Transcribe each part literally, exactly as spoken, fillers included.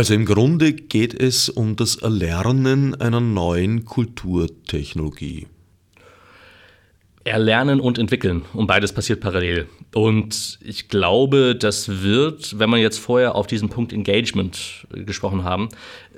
Also im Grunde geht es um das Erlernen einer neuen Kulturtechnologie. Erlernen und entwickeln. Und beides passiert parallel. Und ich glaube, das wird, wenn wir jetzt vorher auf diesen Punkt Engagement gesprochen haben,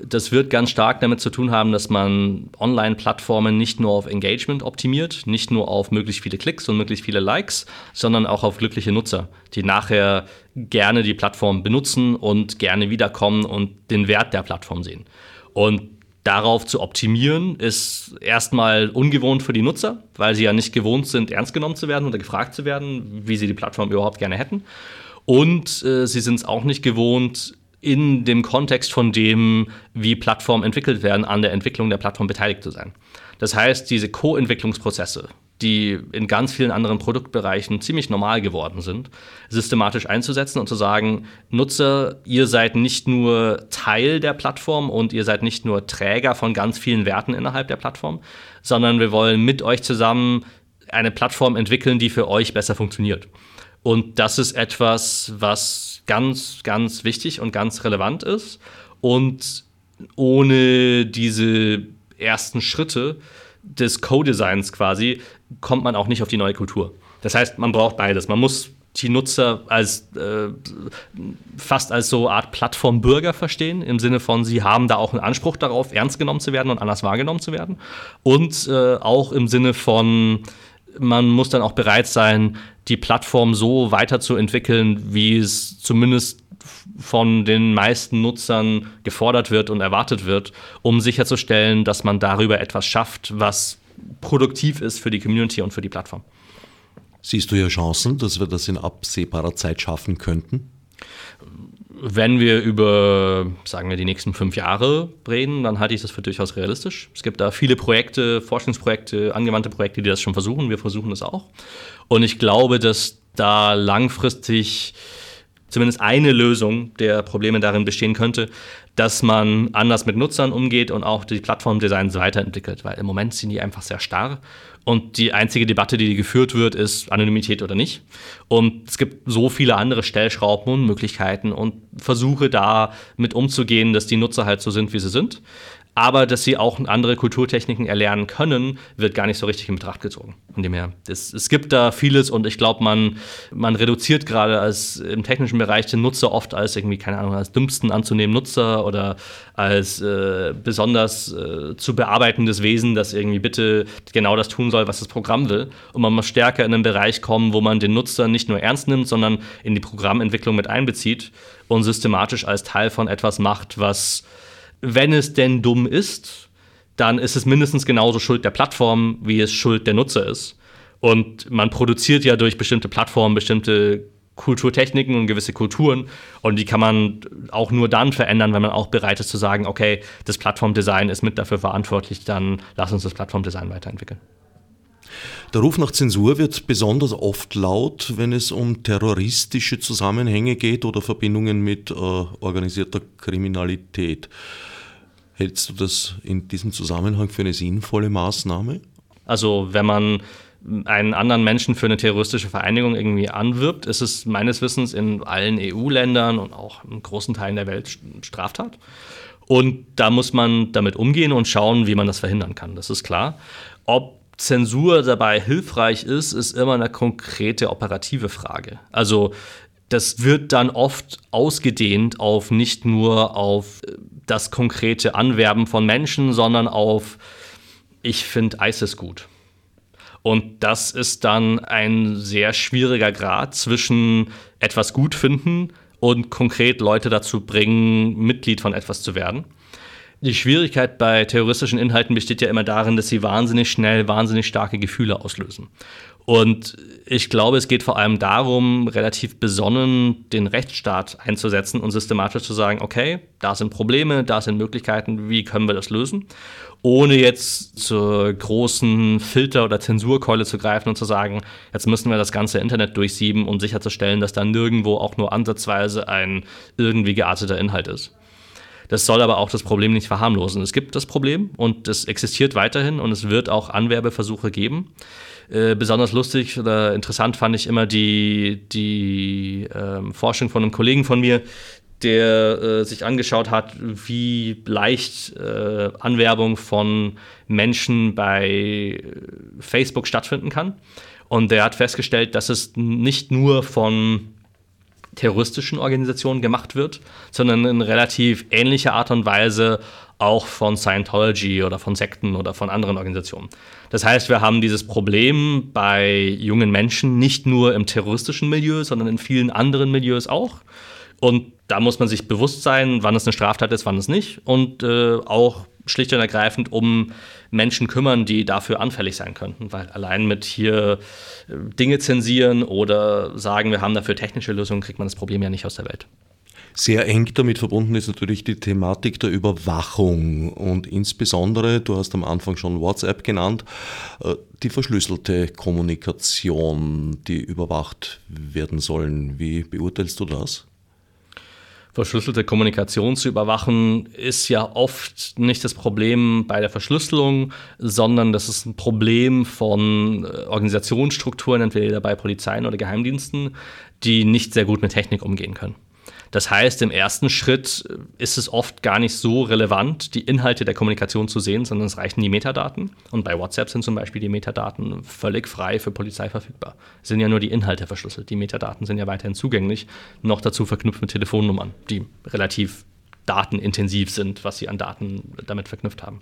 das wird ganz stark damit zu tun haben, dass man Online-Plattformen nicht nur auf Engagement optimiert, nicht nur auf möglichst viele Klicks und möglichst viele Likes, sondern auch auf glückliche Nutzer, die nachher gerne die Plattform benutzen und gerne wiederkommen und den Wert der Plattform sehen. Und darauf zu optimieren, ist erstmal ungewohnt für die Nutzer, weil sie ja nicht gewohnt sind, ernst genommen zu werden oder gefragt zu werden, wie sie die Plattform überhaupt gerne hätten. Und äh, sie sind es auch nicht gewohnt, in dem Kontext von dem, wie Plattformen entwickelt werden, an der Entwicklung der Plattform beteiligt zu sein. Das heißt, diese Co-Entwicklungsprozesse, die in ganz vielen anderen Produktbereichen ziemlich normal geworden sind, systematisch einzusetzen und zu sagen, Nutzer, ihr seid nicht nur Teil der Plattform und ihr seid nicht nur Träger von ganz vielen Werten innerhalb der Plattform, sondern wir wollen mit euch zusammen eine Plattform entwickeln, die für euch besser funktioniert. Und das ist etwas, was ganz, ganz wichtig und ganz relevant ist. Und ohne diese ersten Schritte des Co-Designs quasi, kommt man auch nicht auf die neue Kultur. Das heißt, man braucht beides. Man muss die Nutzer als äh, fast als so eine Art Plattformbürger verstehen, im Sinne von, sie haben da auch einen Anspruch darauf, ernst genommen zu werden und anders wahrgenommen zu werden. Und äh, auch im Sinne von, man muss dann auch bereit sein, die Plattform so weiterzuentwickeln, wie es zumindest von den meisten Nutzern gefordert wird und erwartet wird, um sicherzustellen, dass man darüber etwas schafft, was produktiv ist für die Community und für die Plattform. Siehst du ja Chancen, dass wir das in absehbarer Zeit schaffen könnten? Wenn wir über, sagen wir, die nächsten fünf Jahre reden, dann halte ich das für durchaus realistisch. Es gibt da viele Projekte, Forschungsprojekte, angewandte Projekte, die das schon versuchen. Wir versuchen das auch. Und ich glaube, dass da langfristig zumindest eine Lösung der Probleme darin bestehen könnte, dass man anders mit Nutzern umgeht und auch die Plattformdesigns weiterentwickelt, weil im Moment sind die einfach sehr starr und die einzige Debatte, die geführt wird, ist Anonymität oder nicht. Und es gibt so viele andere Stellschrauben und Möglichkeiten und Versuche da mit umzugehen, dass die Nutzer halt so sind, wie sie sind, aber dass sie auch andere Kulturtechniken erlernen können, wird gar nicht so richtig in Betracht gezogen. Von dem her, es, es gibt da vieles und ich glaube, man, man reduziert gerade als im technischen Bereich den Nutzer oft als irgendwie, keine Ahnung, als dümmsten anzunehmen Nutzer oder als äh, besonders äh, zu bearbeitendes Wesen, das irgendwie bitte genau das tun soll, was das Programm will. Und man muss stärker in einen Bereich kommen, wo man den Nutzer nicht nur ernst nimmt, sondern in die Programmentwicklung mit einbezieht und systematisch als Teil von etwas macht, was, wenn es denn dumm ist, dann ist es mindestens genauso Schuld der Plattform, wie es Schuld der Nutzer ist. Und man produziert ja durch bestimmte Plattformen bestimmte Kulturtechniken und gewisse Kulturen. Und die kann man auch nur dann verändern, wenn man auch bereit ist zu sagen, okay, das Plattformdesign ist mit dafür verantwortlich, dann lass uns das Plattformdesign weiterentwickeln. Der Ruf nach Zensur wird besonders oft laut, wenn es um terroristische Zusammenhänge geht oder Verbindungen mit äh, organisierter Kriminalität. Hältst du das in diesem Zusammenhang für eine sinnvolle Maßnahme? Also wenn man einen anderen Menschen für eine terroristische Vereinigung irgendwie anwirbt, ist es meines Wissens in allen E U-Ländern und auch in großen Teilen der Welt Straftat. Und da muss man damit umgehen und schauen, wie man das verhindern kann. Das ist klar. Ob Zensur dabei hilfreich ist, ist immer eine konkrete operative Frage. Also das wird dann oft ausgedehnt auf nicht nur auf das konkrete Anwerben von Menschen, sondern auf, ich finde ISIS gut. Und das ist dann ein sehr schwieriger Grad zwischen etwas gut finden und konkret Leute dazu bringen, Mitglied von etwas zu werden. Die Schwierigkeit bei terroristischen Inhalten besteht ja immer darin, dass sie wahnsinnig schnell, wahnsinnig starke Gefühle auslösen. Und ich glaube, es geht vor allem darum, relativ besonnen den Rechtsstaat einzusetzen und systematisch zu sagen, okay, da sind Probleme, da sind Möglichkeiten, wie können wir das lösen? Ohne jetzt zur großen Filter- oder Zensurkeule zu greifen und zu sagen, jetzt müssen wir das ganze Internet durchsieben, um sicherzustellen, dass da nirgendwo auch nur ansatzweise ein irgendwie gearteter Inhalt ist. Das soll aber auch das Problem nicht verharmlosen. Es gibt das Problem und es existiert weiterhin und es wird auch Anwerbeversuche geben. Äh, besonders lustig oder interessant fand ich immer die, die äh, Forschung von einem Kollegen von mir, der äh, sich angeschaut hat, wie leicht äh, Anwerbung von Menschen bei Facebook stattfinden kann. Und der hat festgestellt, dass es nicht nur von terroristischen Organisationen gemacht wird, sondern in relativ ähnlicher Art und Weise auch von Scientology oder von Sekten oder von anderen Organisationen. Das heißt, wir haben dieses Problem bei jungen Menschen nicht nur im terroristischen Milieu, sondern in vielen anderen Milieus auch. Und da muss man sich bewusst sein, wann es eine Straftat ist, wann es nicht. Und äh, auch schlicht und ergreifend um Menschen kümmern, die dafür anfällig sein könnten. Weil allein mit hier Dinge zensieren oder sagen, wir haben dafür technische Lösungen, kriegt man das Problem ja nicht aus der Welt. Sehr eng damit verbunden ist natürlich die Thematik der Überwachung und insbesondere, du hast am Anfang schon WhatsApp genannt, die verschlüsselte Kommunikation, die überwacht werden sollen. Wie beurteilst du das? Verschlüsselte Kommunikation zu überwachen, ist ja oft nicht das Problem bei der Verschlüsselung, sondern das ist ein Problem von Organisationsstrukturen, entweder bei Polizeien oder Geheimdiensten, die nicht sehr gut mit Technik umgehen können. Das heißt, im ersten Schritt ist es oft gar nicht so relevant, die Inhalte der Kommunikation zu sehen, sondern es reichen die Metadaten. Und bei WhatsApp sind zum Beispiel die Metadaten völlig frei für Polizei verfügbar. Es sind ja nur die Inhalte verschlüsselt. Die Metadaten sind ja weiterhin zugänglich, noch dazu verknüpft mit Telefonnummern, die relativ datenintensiv sind, was sie an Daten damit verknüpft haben.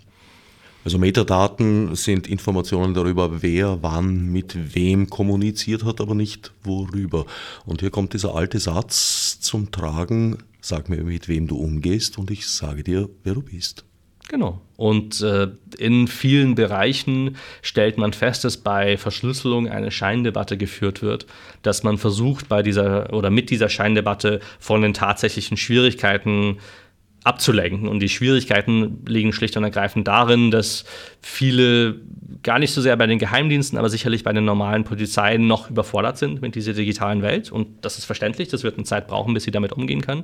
Also Metadaten sind Informationen darüber, wer wann mit wem kommuniziert hat, aber nicht worüber. Und hier kommt dieser alte Satz zum Tragen, sag mir, mit wem du umgehst und ich sage dir, wer du bist. Genau. Und äh, in vielen Bereichen stellt man fest, dass bei Verschlüsselung eine Scheindebatte geführt wird, dass man versucht, bei dieser oder mit dieser Scheindebatte von den tatsächlichen Schwierigkeiten abzulenken. Und die Schwierigkeiten liegen schlicht und ergreifend darin, dass viele gar nicht so sehr bei den Geheimdiensten, aber sicherlich bei den normalen Polizeien noch überfordert sind mit dieser digitalen Welt. Und das ist verständlich, das wird eine Zeit brauchen, bis sie damit umgehen können.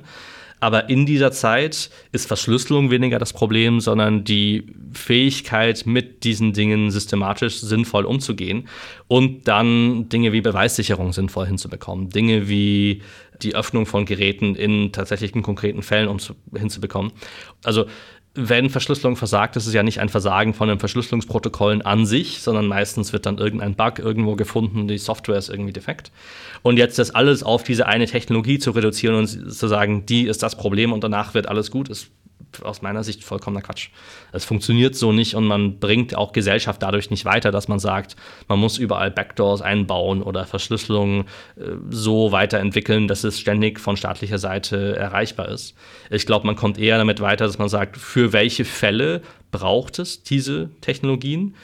Aber in dieser Zeit ist Verschlüsselung weniger das Problem, sondern die Fähigkeit, mit diesen Dingen systematisch sinnvoll umzugehen und dann Dinge wie Beweissicherung sinnvoll hinzubekommen, Dinge wie die Öffnung von Geräten in tatsächlichen konkreten Fällen um zu, hinzubekommen. Also wenn Verschlüsselung versagt, ist es ja nicht ein Versagen von den Verschlüsselungsprotokollen an sich, sondern meistens wird dann irgendein Bug irgendwo gefunden, die Software ist irgendwie defekt. Und jetzt das alles auf diese eine Technologie zu reduzieren und zu sagen, die ist das Problem und danach wird alles gut, ist aus meiner Sicht vollkommener Quatsch. Es funktioniert so nicht und man bringt auch Gesellschaft dadurch nicht weiter, dass man sagt, man muss überall Backdoors einbauen oder Verschlüsselung äh, so weiterentwickeln, dass es ständig von staatlicher Seite erreichbar ist. Ich glaube, man kommt eher damit weiter, dass man sagt, für welche Fälle braucht es diese Technologien?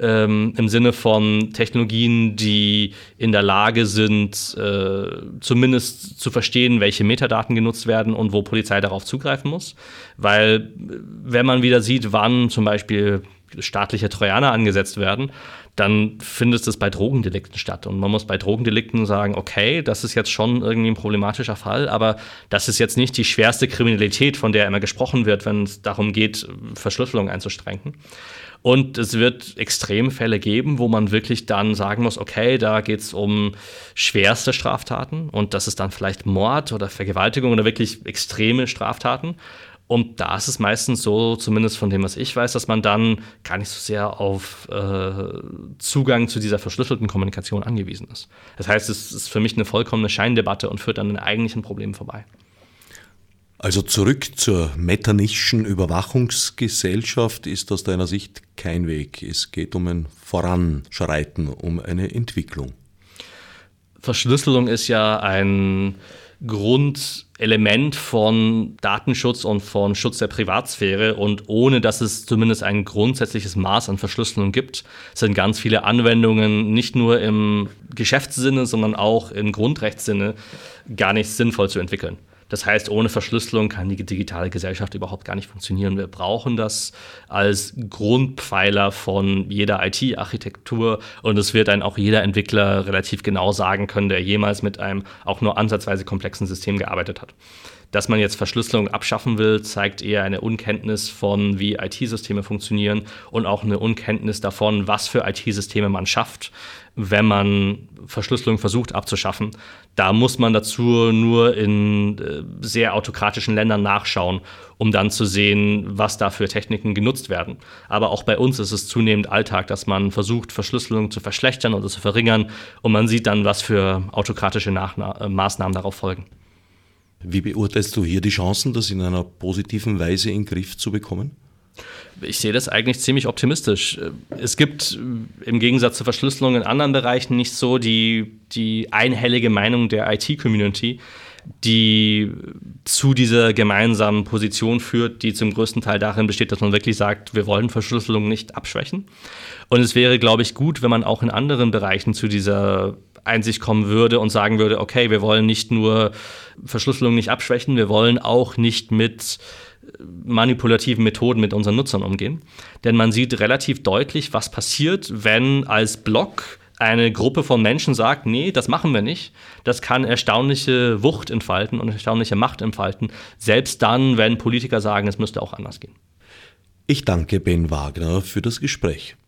Ähm, im Sinne von Technologien, die in der Lage sind, äh, zumindest zu verstehen, welche Metadaten genutzt werden und wo Polizei darauf zugreifen muss. Weil wenn man wieder sieht, wann zum Beispiel staatliche Trojaner angesetzt werden, dann findet es bei Drogendelikten statt. Und man muss bei Drogendelikten sagen, okay, das ist jetzt schon irgendwie ein problematischer Fall, aber das ist jetzt nicht die schwerste Kriminalität, von der immer gesprochen wird, wenn es darum geht, Verschlüsselung einzuschränken. Und es wird Extremfälle geben, wo man wirklich dann sagen muss, okay, da geht es um schwerste Straftaten und das ist dann vielleicht Mord oder Vergewaltigung oder wirklich extreme Straftaten. Und da ist es meistens so, zumindest von dem, was ich weiß, dass man dann gar nicht so sehr auf äh, Zugang zu dieser verschlüsselten Kommunikation angewiesen ist. Das heißt, es ist für mich eine vollkommene Scheindebatte und führt an den eigentlichen Problemen vorbei. Also zurück zur metternischen Überwachungsgesellschaft ist aus deiner Sicht kein Weg. Es geht um ein Voranschreiten, um eine Entwicklung. Verschlüsselung ist ja ein Grundelement von Datenschutz und von Schutz der Privatsphäre und ohne, dass es zumindest ein grundsätzliches Maß an Verschlüsselung gibt, sind ganz viele Anwendungen nicht nur im Geschäftssinne, sondern auch im Grundrechtssinne gar nicht sinnvoll zu entwickeln. Das heißt, ohne Verschlüsselung kann die digitale Gesellschaft überhaupt gar nicht funktionieren. Wir brauchen das als Grundpfeiler von jeder I T-Architektur und es wird dann auch jeder Entwickler relativ genau sagen können, der jemals mit einem auch nur ansatzweise komplexen System gearbeitet hat. Dass man jetzt Verschlüsselung abschaffen will, zeigt eher eine Unkenntnis von, wie I T-Systeme funktionieren und auch eine Unkenntnis davon, was für I T-Systeme man schafft, wenn man Verschlüsselung versucht abzuschaffen. Da muss man dazu nur in sehr autokratischen Ländern nachschauen, um dann zu sehen, was da für Techniken genutzt werden. Aber auch bei uns ist es zunehmend Alltag, dass man versucht, Verschlüsselung zu verschlechtern oder zu verringern, und man sieht dann, was für autokratische Nachna- äh, Maßnahmen darauf folgen. Wie beurteilst du hier die Chancen, das in einer positiven Weise in den Griff zu bekommen? Ich sehe das eigentlich ziemlich optimistisch. Es gibt im Gegensatz zur Verschlüsselung in anderen Bereichen nicht so die, die einhellige Meinung der I T-Community, die zu dieser gemeinsamen Position führt, die zum größten Teil darin besteht, dass man wirklich sagt, wir wollen Verschlüsselung nicht abschwächen. Und es wäre, glaube ich, gut, wenn man auch in anderen Bereichen zu dieser Einsicht kommen würde und sagen würde, okay, wir wollen nicht nur Verschlüsselung nicht abschwächen, wir wollen auch nicht mit manipulativen Methoden mit unseren Nutzern umgehen. Denn man sieht relativ deutlich, was passiert, wenn als Block eine Gruppe von Menschen sagt, nee, das machen wir nicht. Das kann erstaunliche Wucht entfalten und erstaunliche Macht entfalten, selbst dann, wenn Politiker sagen, es müsste auch anders gehen. Ich danke Ben Wagner für das Gespräch.